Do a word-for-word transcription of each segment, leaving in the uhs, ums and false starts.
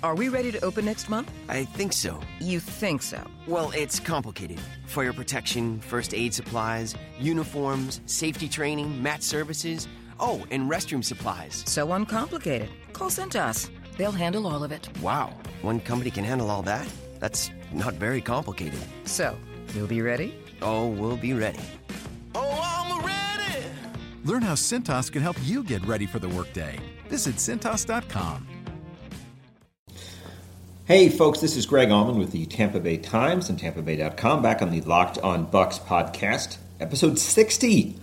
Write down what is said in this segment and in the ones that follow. Are we ready to open next month? I think so. You think so? Well, it's complicated. Fire protection, first aid supplies, uniforms, safety training, mat services, oh, and restroom supplies. So uncomplicated. Call Cintas. They'll handle all of it. Wow, one company can handle all that? That's not very complicated. So, you'll be ready? Oh, we'll be ready. Oh, I'm ready! Learn how Cintas can help you get ready for the workday. Visit Cintas dot com. Hey, folks, this is Greg Auman with the Tampa Bay Times and Tampa Bay dot com, back on the Locked on Bucs podcast, episode sixty.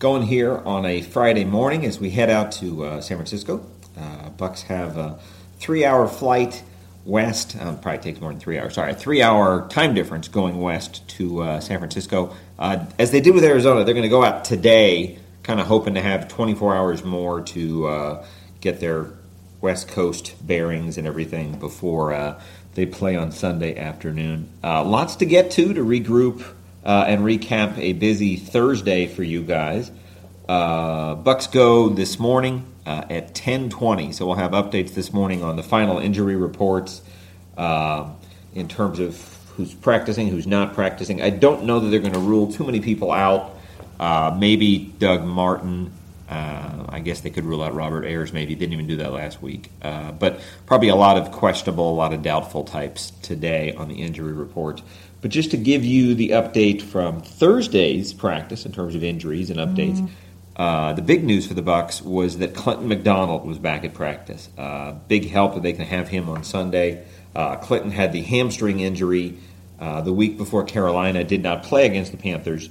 Going here on a Friday morning as we head out to uh, San Francisco. Uh, Bucs have a three-hour flight west, um, probably takes more than three hours, sorry, a three-hour time difference going west to uh, San Francisco. Uh, as they did with Arizona, they're going to go out today, kind of hoping to have twenty-four hours more to uh, get their West Coast bearings and everything before uh, they play on Sunday afternoon. Uh, lots to get to to regroup uh, and recap a busy Thursday for you guys. Uh, Bucs go this morning uh, at ten twenty, so we'll have updates this morning on the final injury reports uh, in terms of who's practicing, who's not practicing. I don't know that they're going to rule too many people out. Uh, maybe Doug Martin. Uh, I guess they could rule out Robert Ayers, maybe. Didn't even do that last week. Uh, but probably a lot of questionable, a lot of doubtful types today on the injury report. But just to give you the update from Thursday's practice in terms of injuries and updates, mm. uh, the big news for the Bucs was that Clinton McDonald was back at practice. Uh, big help that they can have him on Sunday. Uh, Clinton had the hamstring injury uh, the week before Carolina, did not play against the Panthers.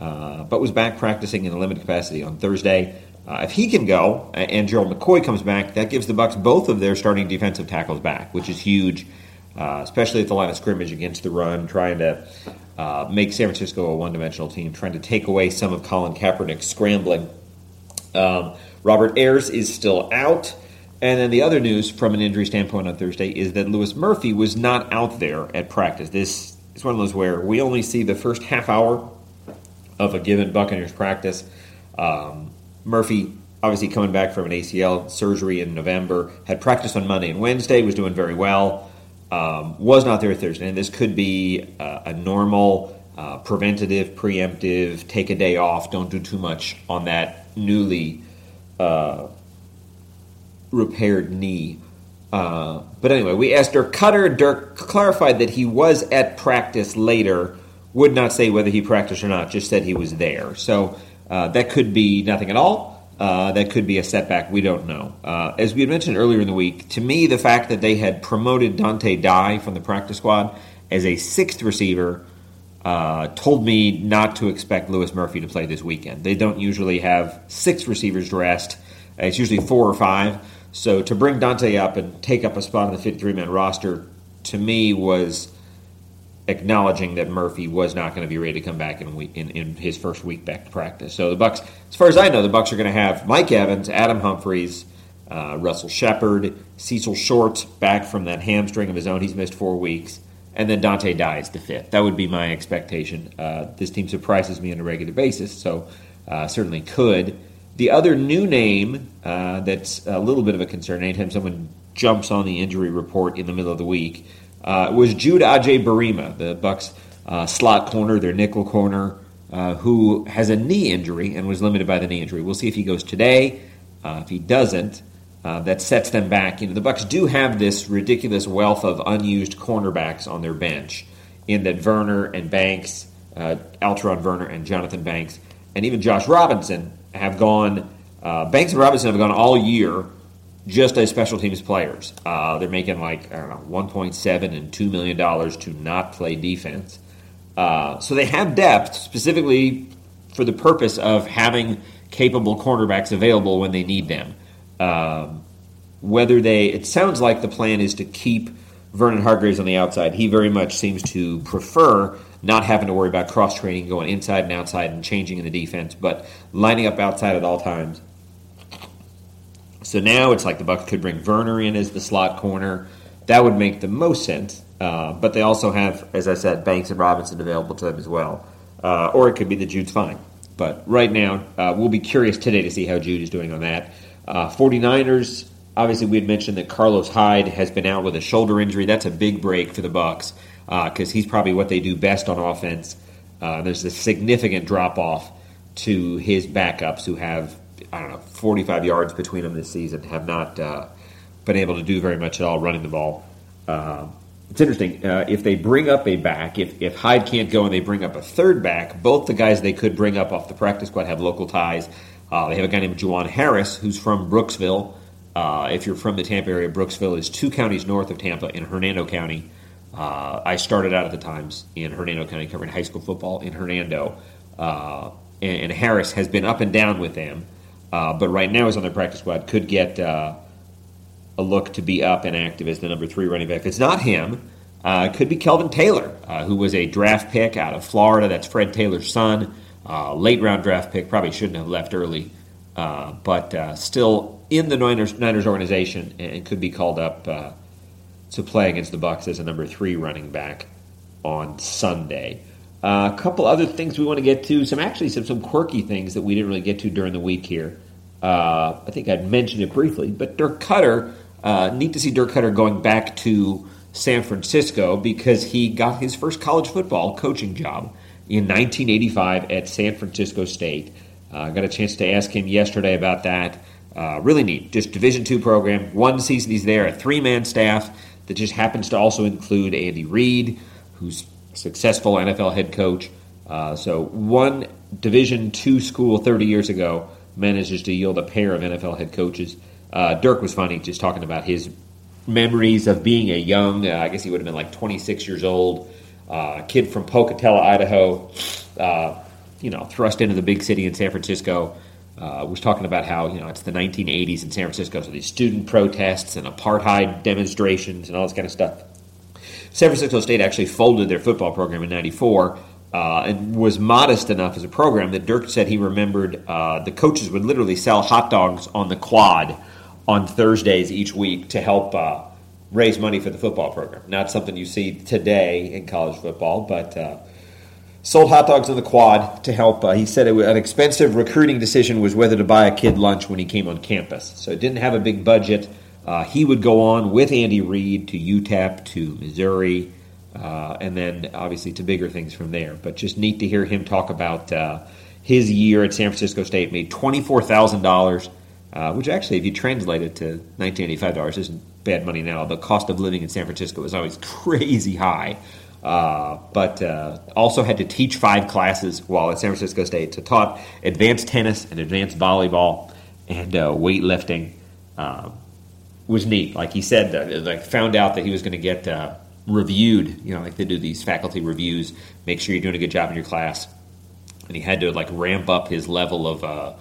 Uh, but was back practicing in a limited capacity on Thursday. Uh, if he can go and Gerald McCoy comes back, that gives the Bucs both of their starting defensive tackles back, which is huge, uh, especially at the line of scrimmage against the run, trying to uh, make San Francisco a one-dimensional team, trying to take away some of Colin Kaepernick's scrambling. Um, Robert Ayers is still out. And then the other news from an injury standpoint on Thursday is that Lewis Murphy was not out there at practice. This is one of those where we only see the first half hour of a given Buccaneers practice. Um, Murphy, obviously coming back from an A C L surgery in November, had practice on Monday and Wednesday, was doing very well, um, was not there Thursday. And this could be uh, a normal, uh, preventative, preemptive, take a day off, don't do too much on that newly uh, repaired knee. Uh, but anyway, we asked Dirk Koetter. Dirk clarified that he was at practice later, would not say whether he practiced or not, just said he was there. So uh, that could be nothing at all. Uh, that could be a setback. We don't know. Uh, as we had mentioned earlier in the week, to me, the fact that they had promoted Donteea Dye from the practice squad as a sixth receiver uh, told me not to expect Lewis Murphy to play this weekend. They don't usually have six receivers dressed. It's usually four or five. So to bring Donte up and take up a spot on the fifty-three man roster, to me, was acknowledging that Murphy was not going to be ready to come back in, week, in, in his first week back to practice. So the Bucs, as far as I know, the Bucs are going to have Mike Evans, Adam Humphries, uh, Russell Shepard, Cecil Short back from that hamstring of his own. He's missed four weeks. And then Donteea Dye is the fifth. That would be my expectation. Uh, this team surprises me on a regular basis, so uh, certainly could. The other new name uh, that's a little bit of a concern, anytime someone jumps on the injury report in the middle of the week, Uh, was Jude Adjei-Barimah, the Bucs' uh, slot corner, their nickel corner, uh, who has a knee injury and was limited by the knee injury. We'll see if he goes today. Uh, if he doesn't, uh, that sets them back. You know, the Bucs do have this ridiculous wealth of unused cornerbacks on their bench, in that Verner and Banks, uh, Altron Verner and Jonathan Banks, and even Josh Robinson have gone. Uh, Banks and Robinson have gone all year just as special teams players. Uh, they're making like, I don't know, one point seven and two million dollars to not play defense. Uh, so they have depth specifically for the purpose of having capable cornerbacks available when they need them. Um, whether they, it sounds like the plan is to keep Vernon Hargreaves on the outside. He very much seems to prefer not having to worry about cross-training, going inside and outside and changing in the defense, but lining up outside at all times. So now it's like the Bucs could bring Verner in as the slot corner. That would make the most sense. Uh, but they also have, as I said, Banks and Robinson available to them as well. Uh, or it could be that Jude's fine. But right now, uh, we'll be curious today to see how Jude is doing on that. Uh, 49ers Obviously, we had mentioned that Carlos Hyde has been out with a shoulder injury. That's a big break for the Bucs because uh, he's probably what they do best on offense. Uh, there's a significant drop-off to his backups who have, I don't know, forty-five yards between them this season, have not uh, been able to do very much at all running the ball. Uh, it's interesting. Uh, if they bring up a back, if, if Hyde can't go and they bring up a third back, both the guys they could bring up off the practice squad have local ties. Uh, they have a guy named Juwan Harris who's from Brooksville. Uh, if you're from the Tampa area, Brooksville is two counties north of Tampa in Hernando County. Uh, I started out at the Times in Hernando County covering high school football in Hernando. Uh, and, and Harris has been up and down with them. Uh, but right now is on their practice squad. Could get uh, a look to be up and active as the number three running back. If it's not him, uh, it could be Kelvin Taylor, uh, who was a draft pick out of Florida. That's Fred Taylor's son. Uh, late-round draft pick. Probably shouldn't have left early. Uh, but uh, still in the Niners, Niners organization and could be called up uh, to play against the Bucs as a number three running back on Sunday. Uh, a couple other things we want to get to, some actually some, some quirky things that we didn't really get to during the week here. Uh, I think I mentioned it briefly, but Dirk Koetter, uh, neat to see Dirk Koetter going back to San Francisco because he got his first college football coaching job in nineteen eighty-five at San Francisco State. I uh, got a chance to ask him yesterday about that. Uh, really neat, just Division two program. One season he's there, a three-man staff that just happens to also include Andy Reid, who's successful N F L head coach. Uh, so one Division two school thirty years ago manages to yield a pair of N F L head coaches. Uh, Dirk was funny, just talking about his memories of being a young, uh, I guess he would have been like twenty-six years old, uh, kid from Pocatello, Idaho, uh, you know, thrust into the big city in San Francisco. Uh, was talking about how, you know, it's the nineteen eighties in San Francisco, so these student protests and apartheid demonstrations and all this kind of stuff. San Francisco State actually folded their football program in ninety-four uh, and was modest enough as a program that Dirk said he remembered uh, the coaches would literally sell hot dogs on the quad on Thursdays each week to help uh, raise money for the football program. Not something you see today in college football, but uh, sold hot dogs on the quad to help. Uh, he said it was an expensive recruiting decision was whether to buy a kid lunch when he came on campus. So it didn't have a big budget. Uh, he would go on with Andy Reid to U T E P, to Missouri, uh, and then obviously to bigger things from there. But just neat to hear him talk about uh, his year at San Francisco State. Made twenty-four thousand dollars, uh, which actually, if you translate it to nineteen eighty-five dollars, isn't bad money now. The cost of living in San Francisco is always crazy high. Uh, but uh, also had to teach five classes while at San Francisco State. So taught advanced tennis and advanced volleyball and uh, weightlifting. Um, was neat. Like he said, uh, like found out that he was going to get uh, reviewed, you know, like they do these faculty reviews, make sure you're doing a good job in your class. And he had to like ramp up his level of uh,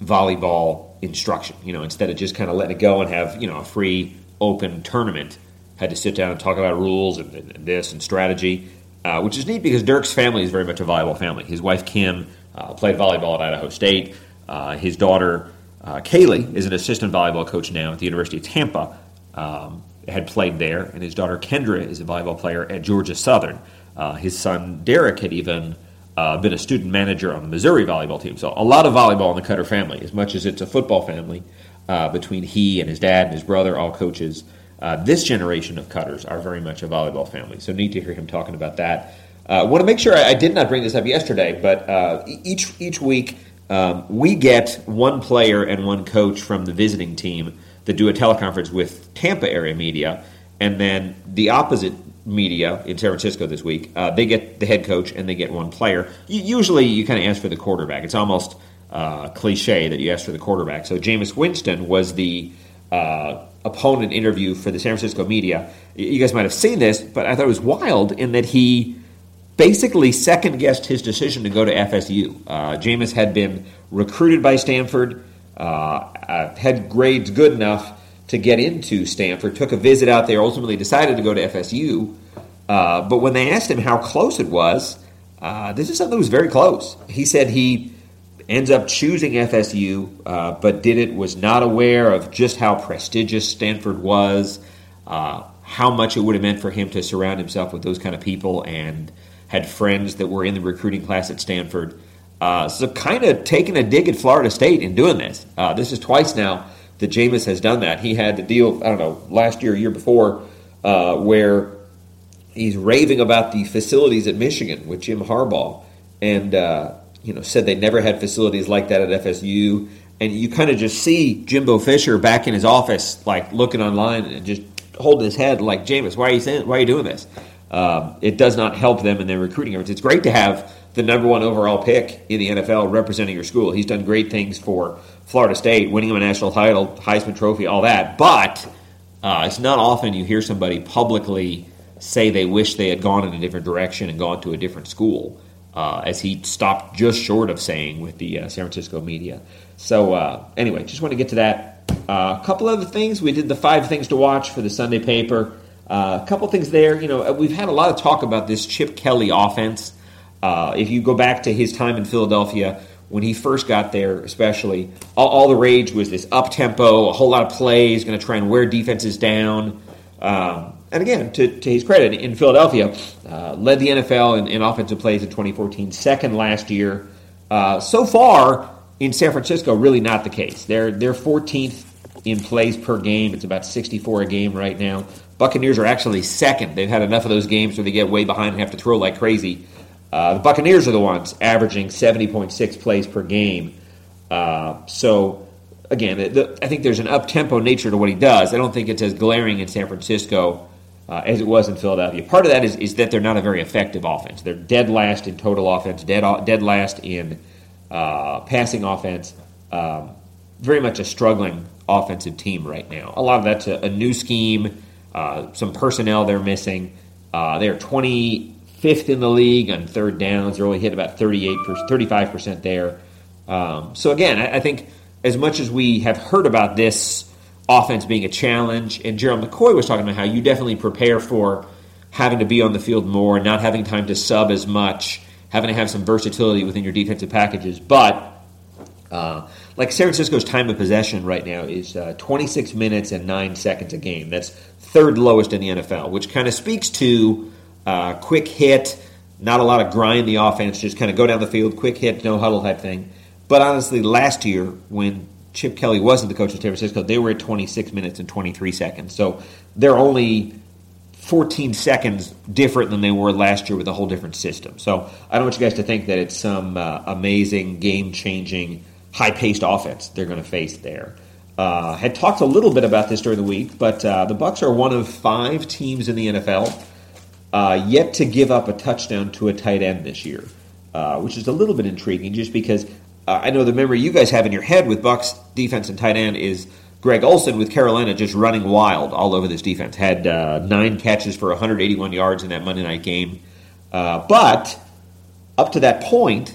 volleyball instruction, you know, instead of just kind of letting it go and have, you know, a free open tournament, had to sit down and talk about rules and, and this and strategy, uh, which is neat because Dirk's family is very much a volleyball family. His wife, Kim, uh, played volleyball at Idaho State. Uh, his daughter, Uh, Kaylee is an assistant volleyball coach now at the University of Tampa, um, had played there, and his daughter Kendra is a volleyball player at Georgia Southern. Uh, his son Derek had even uh, been a student manager on the Missouri volleyball team. So a lot of volleyball in the Koetter family, as much as it's a football family, uh, between he and his dad and his brother, all coaches. Uh, this generation of Koetters are very much a volleyball family, so neat to hear him talking about that. I uh, want to make sure I, I did not bring this up yesterday, but uh, each each week, Um, we get one player and one coach from the visiting team that do a teleconference with Tampa area media, and then the opposite media in San Francisco this week, uh, they get the head coach and they get one player. You, usually you kind of ask for the quarterback. It's almost uh, cliche that you ask for the quarterback. So Jameis Winston was the uh, opponent interview for the San Francisco media. You guys might have seen this, but I thought it was wild in that he basically second-guessed his decision to go to F S U. Uh, Jameis had been recruited by Stanford, uh, had grades good enough to get into Stanford, took a visit out there, ultimately decided to go to F S U. Uh, but when they asked him how close it was, uh, this is something that was very close. He said he ends up choosing F S U, uh, but did it was not aware of just how prestigious Stanford was, uh, how much it would have meant for him to surround himself with those kind of people, and had friends that were in the recruiting class at Stanford. Uh, so kind of taking a dig at Florida State in doing this. Uh, this is twice now that Jameis has done that. He had the deal, I don't know, last year, year before, uh, where he's raving about the facilities at Michigan with Jim Harbaugh, and uh, you know, said they never had facilities like that at F S U. And you kind of just see Jimbo Fisher back in his office, like looking online and just holding his head, like, Jameis, why are you saying, why are you doing this? Um, it does not help them in their recruiting efforts. It's great to have the number one overall pick in the N F L representing your school. He's done great things for Florida State, winning him a national title, Heisman Trophy, all that. But uh, it's not often you hear somebody publicly say they wish they had gone in a different direction and gone to a different school, uh, as he stopped just short of saying with the uh, San Francisco media. So uh, anyway, just want to get to that. Uh, a couple other things. We did the five things to watch for the Sunday paper. Uh, a couple things there. You know, we've had a lot of talk about this Chip Kelly offense. Uh, if you go back to his time in Philadelphia, when he first got there especially, all, all the rage was this up-tempo, a whole lot of plays, going to try and wear defenses down. Um, and again, to, to his credit, in Philadelphia, uh, led the N F L in, in offensive plays in twenty fourteen, second last year. Uh, so far, in San Francisco, really not the case. They're, they're fourteenth in plays per game. It's about sixty-four a game right now. Buccaneers are actually second. They've had enough of those games where they get way behind and have to throw like crazy. Uh, the Buccaneers are the ones averaging seventy point six plays per game. Uh, so, again, the, the, I think there's an up-tempo nature to what he does. I don't think it's as glaring in San Francisco uh, as it was in Philadelphia. Part of that is, is that they're not a very effective offense. They're dead last in total offense, dead dead last in uh, passing offense. Um, very much a struggling offensive team right now. A lot of that's a, a new scheme, uh, some personnel they're missing. Uh, they're twenty fifth in the league on third downs. They're only hit about thirty-eight, thirty-five percent there. Um, so, again, I, I think as much as we have heard about this offense being a challenge, and Gerald McCoy was talking about how you definitely prepare for having to be on the field more, not having time to sub as much, having to have some versatility within your defensive packages. But, uh, like, San Francisco's time of possession right now is uh, twenty-six minutes and nine seconds a game. That's third lowest in the N F L, which kind of speaks to Uh, quick hit, not a lot of grind the offense, just kind of go down the field, quick hit, no huddle type thing. But honestly, last year when Chip Kelly wasn't the coach of San Francisco, they were at twenty-six minutes and twenty-three seconds. So they're only fourteen seconds different than they were last year with a whole different system. So I don't want you guys to think that it's some uh, amazing, game-changing, high-paced offense they're going to face there. Uh, had talked a little bit about this during the week, but uh, the Bucs are one of five teams in the N F L Uh, yet to give up a touchdown to a tight end this year, uh, which is a little bit intriguing just because uh, I know the memory you guys have in your head with Bucs defense and tight end is Greg Olsen with Carolina just running wild all over this defense. Had uh, nine catches for one hundred eighty-one yards in that Monday night game. Uh, but up to that point,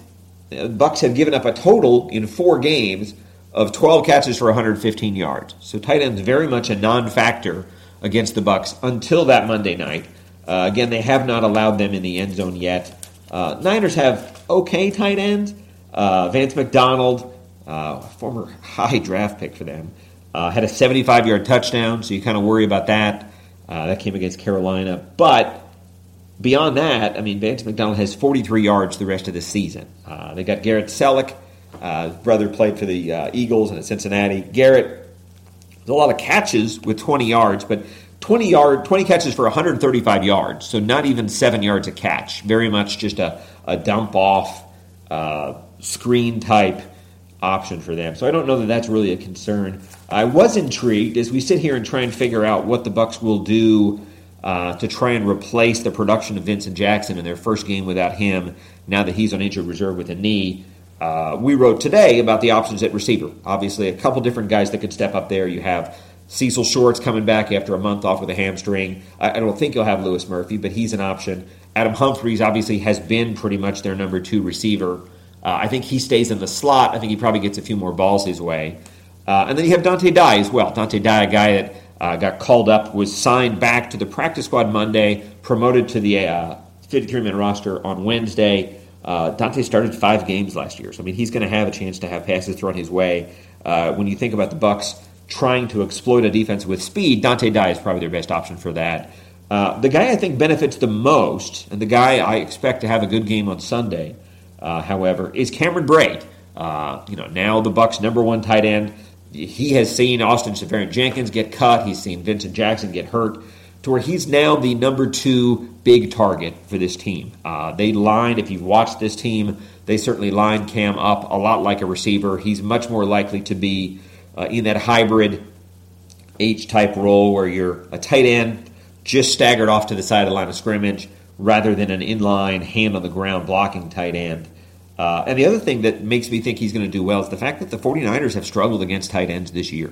Bucs have given up a total in four games of twelve catches for one hundred fifteen yards. So tight end's very much a non-factor against the Bucs until that Monday night. Uh, again, they have not allowed them in the end zone yet. Uh, Niners have okay tight ends. Uh, Vance McDonald, uh, former high draft pick for them, uh, had a seventy-five-yard touchdown, so you kind of worry about that. Uh, that came against Carolina. But beyond that, I mean, Vance McDonald has forty-three yards the rest of the season. Uh, they got Garrett Selleck. Uh, his brother played for the uh, Eagles and at Cincinnati. Garrett, there's a lot of catches with twenty yards, but twenty yard, twenty catches for one hundred thirty-five yards, so not even seven yards a catch. Very much just a, a dump-off, uh, screen-type option for them. So I don't know that that's really a concern. I was intrigued as we sit here and try and figure out what the Bucs will do uh, to try and replace the production of Vincent Jackson in their first game without him, now that he's on injured reserve with a knee. Uh, we wrote today about the options at receiver. Obviously, a couple different guys that could step up there. You have Cecil Short's coming back after a month off with a hamstring. I don't think you'll have Lewis Murphy, but he's an option. Adam Humphries obviously has been pretty much their number two receiver. Uh, I think he stays in the slot. I think he probably gets a few more balls his way. Uh, and then you have Donteea Dye as well. Donteea Dye, a guy that uh, got called up, was signed back to the practice squad Monday, promoted to the uh, fifty-three-man roster on Wednesday. Uh, Donteea started five games last year, so I mean he's going to have a chance to have passes thrown his way. Uh, when you think about the Bucs trying to exploit a defense with speed, Donteea Dye is probably their best option for that. Uh, the guy I think benefits the most, and the guy I expect to have a good game on Sunday, uh, however, is Cameron Brate. Uh, you know, now the Bucs' number one tight end. he has seen Austin Seferian-Jenkins get cut. He's seen Vincent Jackson get hurt, to where he's now the number two big target for this team. Uh, they lined, if you've watched this team, they certainly lined Cam up a lot like a receiver. He's much more likely to be uh, in that hybrid H-type role where you're a tight end, just staggered off to the side of the line of scrimmage, rather than an inline, hand-on-the-ground blocking tight end. Uh, and the other thing that makes me think he's going to do well is the fact that the 49ers have struggled against tight ends this year.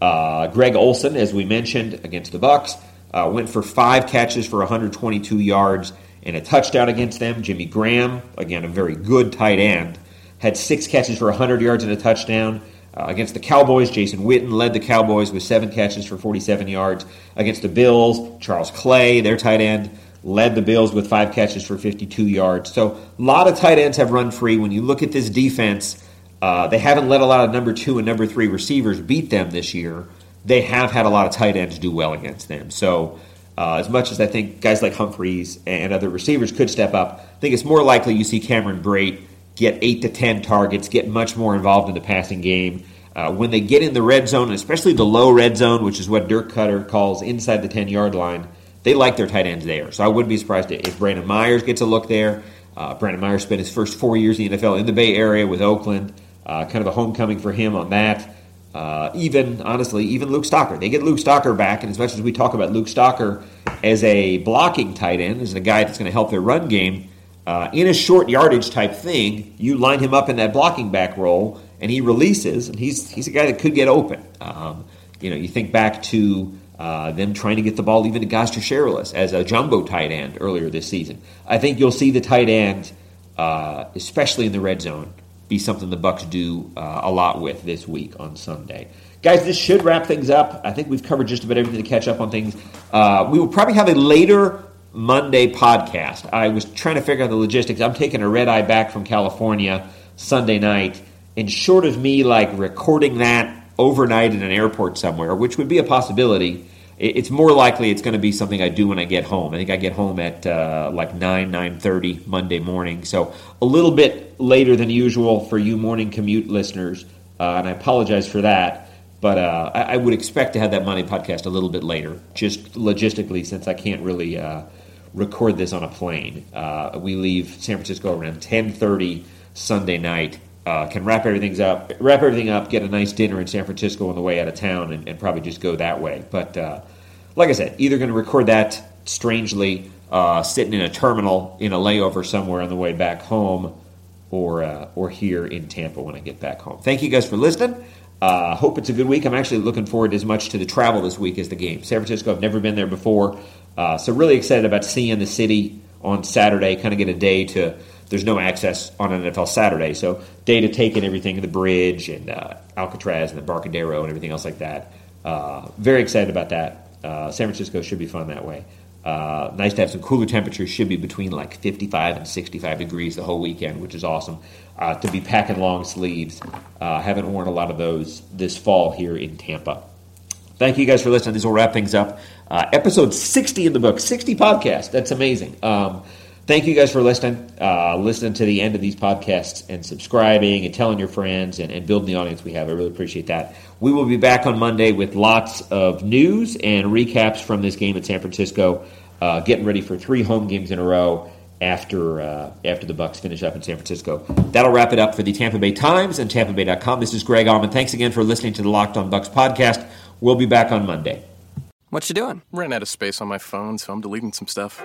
Uh, Greg Olsen, as we mentioned, against the Bucs, uh, went for five catches for one hundred twenty-two yards and a touchdown against them. Jimmy Graham, again, a very good tight end, had six catches for one hundred yards and a touchdown. Uh, against the Cowboys, Jason Witten led the Cowboys with seven catches for forty-seven yards. Against the Bills, Charles Clay, their tight end, led the Bills with five catches for fifty-two yards. So a lot of tight ends have run free. When you look at this defense, uh, they haven't let a lot of number two and number three receivers beat them this year. They have had a lot of tight ends do well against them. So uh, as much as I think guys like Humphries and other receivers could step up, I think it's more likely you see Cameron Brate get eight to ten targets, get much more involved in the passing game. Uh, when they get in the red zone, especially the low red zone, which is what Dirk Koetter calls inside the ten-yard line, they like their tight ends there. So I wouldn't be surprised if Brandon Myers gets a look there. Uh, Brandon Myers spent his first four years in the N F L in the Bay Area with Oakland. Uh, kind of a homecoming for him on that. Uh, even, honestly, even Luke Stocker. They get Luke Stocker back, and as much as we talk about Luke Stocker as a blocking tight end, as a guy that's going to help their run game, uh, in a short yardage type thing, you line him up in that blocking back role, and he releases, and he's he's a guy that could get open. Um, you know, you think back to Uh, them trying to get the ball even to Gostisharelis as a jumbo tight end earlier this season. I think you'll see the tight end, uh, especially in the red zone, be something the Bucs do uh, a lot with this week on Sunday. Guys, this should wrap things up. I think we've covered just about everything to catch up on things. Uh, we will probably have a later Monday podcast. I was trying to figure out the logistics. I'm taking a red eye back from California Sunday night, and short of me like recording that overnight in an airport somewhere, which would be a possibility, it's more likely it's going to be something I do when I get home. I think I get home at uh, like nine, nine thirty Monday morning. So a little bit later than usual for you morning commute listeners, uh, and I apologize for that. But uh, I, I would expect to have that Monday podcast a little bit later, just logistically, since I can't really uh, record this on a plane. Uh, we leave San Francisco around ten thirty Sunday night. Uh, can wrap everything up, wrap everything up, get a nice dinner in San Francisco on the way out of town, and, and probably just go that way. But uh, like I said, either going to record that strangely uh, sitting in a terminal in a layover somewhere on the way back home, or uh, or here in Tampa when I get back home. Thank you guys for listening. Uh, hope it's a good week. I'm actually looking forward as much to the travel this week as the game. San Francisco, I've never been there before, uh, so really excited about seeing the city on Saturday. Kind of get a day to. There's no access on an N F L Saturday, so day to take in everything, the bridge and uh, Alcatraz and the Barcadero and everything else like that. Uh, very excited about that. Uh, San Francisco should be fun that way. Uh, nice to have some cooler temperatures. Should be between like fifty-five and sixty-five degrees the whole weekend, which is awesome. Uh, to be packing long sleeves. Uh, haven't worn a lot of those this fall here in Tampa. Thank you guys for listening. This will wrap things up. Uh, episode sixty in the book, sixty podcasts. That's amazing. Um, Thank you guys for listening, uh, listening to the end of these podcasts and subscribing and telling your friends and, and building the audience we have. I really appreciate that. We will be back on Monday with lots of news and recaps from this game at San Francisco, uh, getting ready for three home games in a row after uh, after the Bucs finish up in San Francisco. That'll wrap it up for the Tampa Bay Times and Tampa Bay dot com. This is Greg Auman. Thanks again for listening to the Locked on Bucs podcast. We'll be back on Monday. What you doing? Ran out of space on my phone, so I'm deleting some stuff.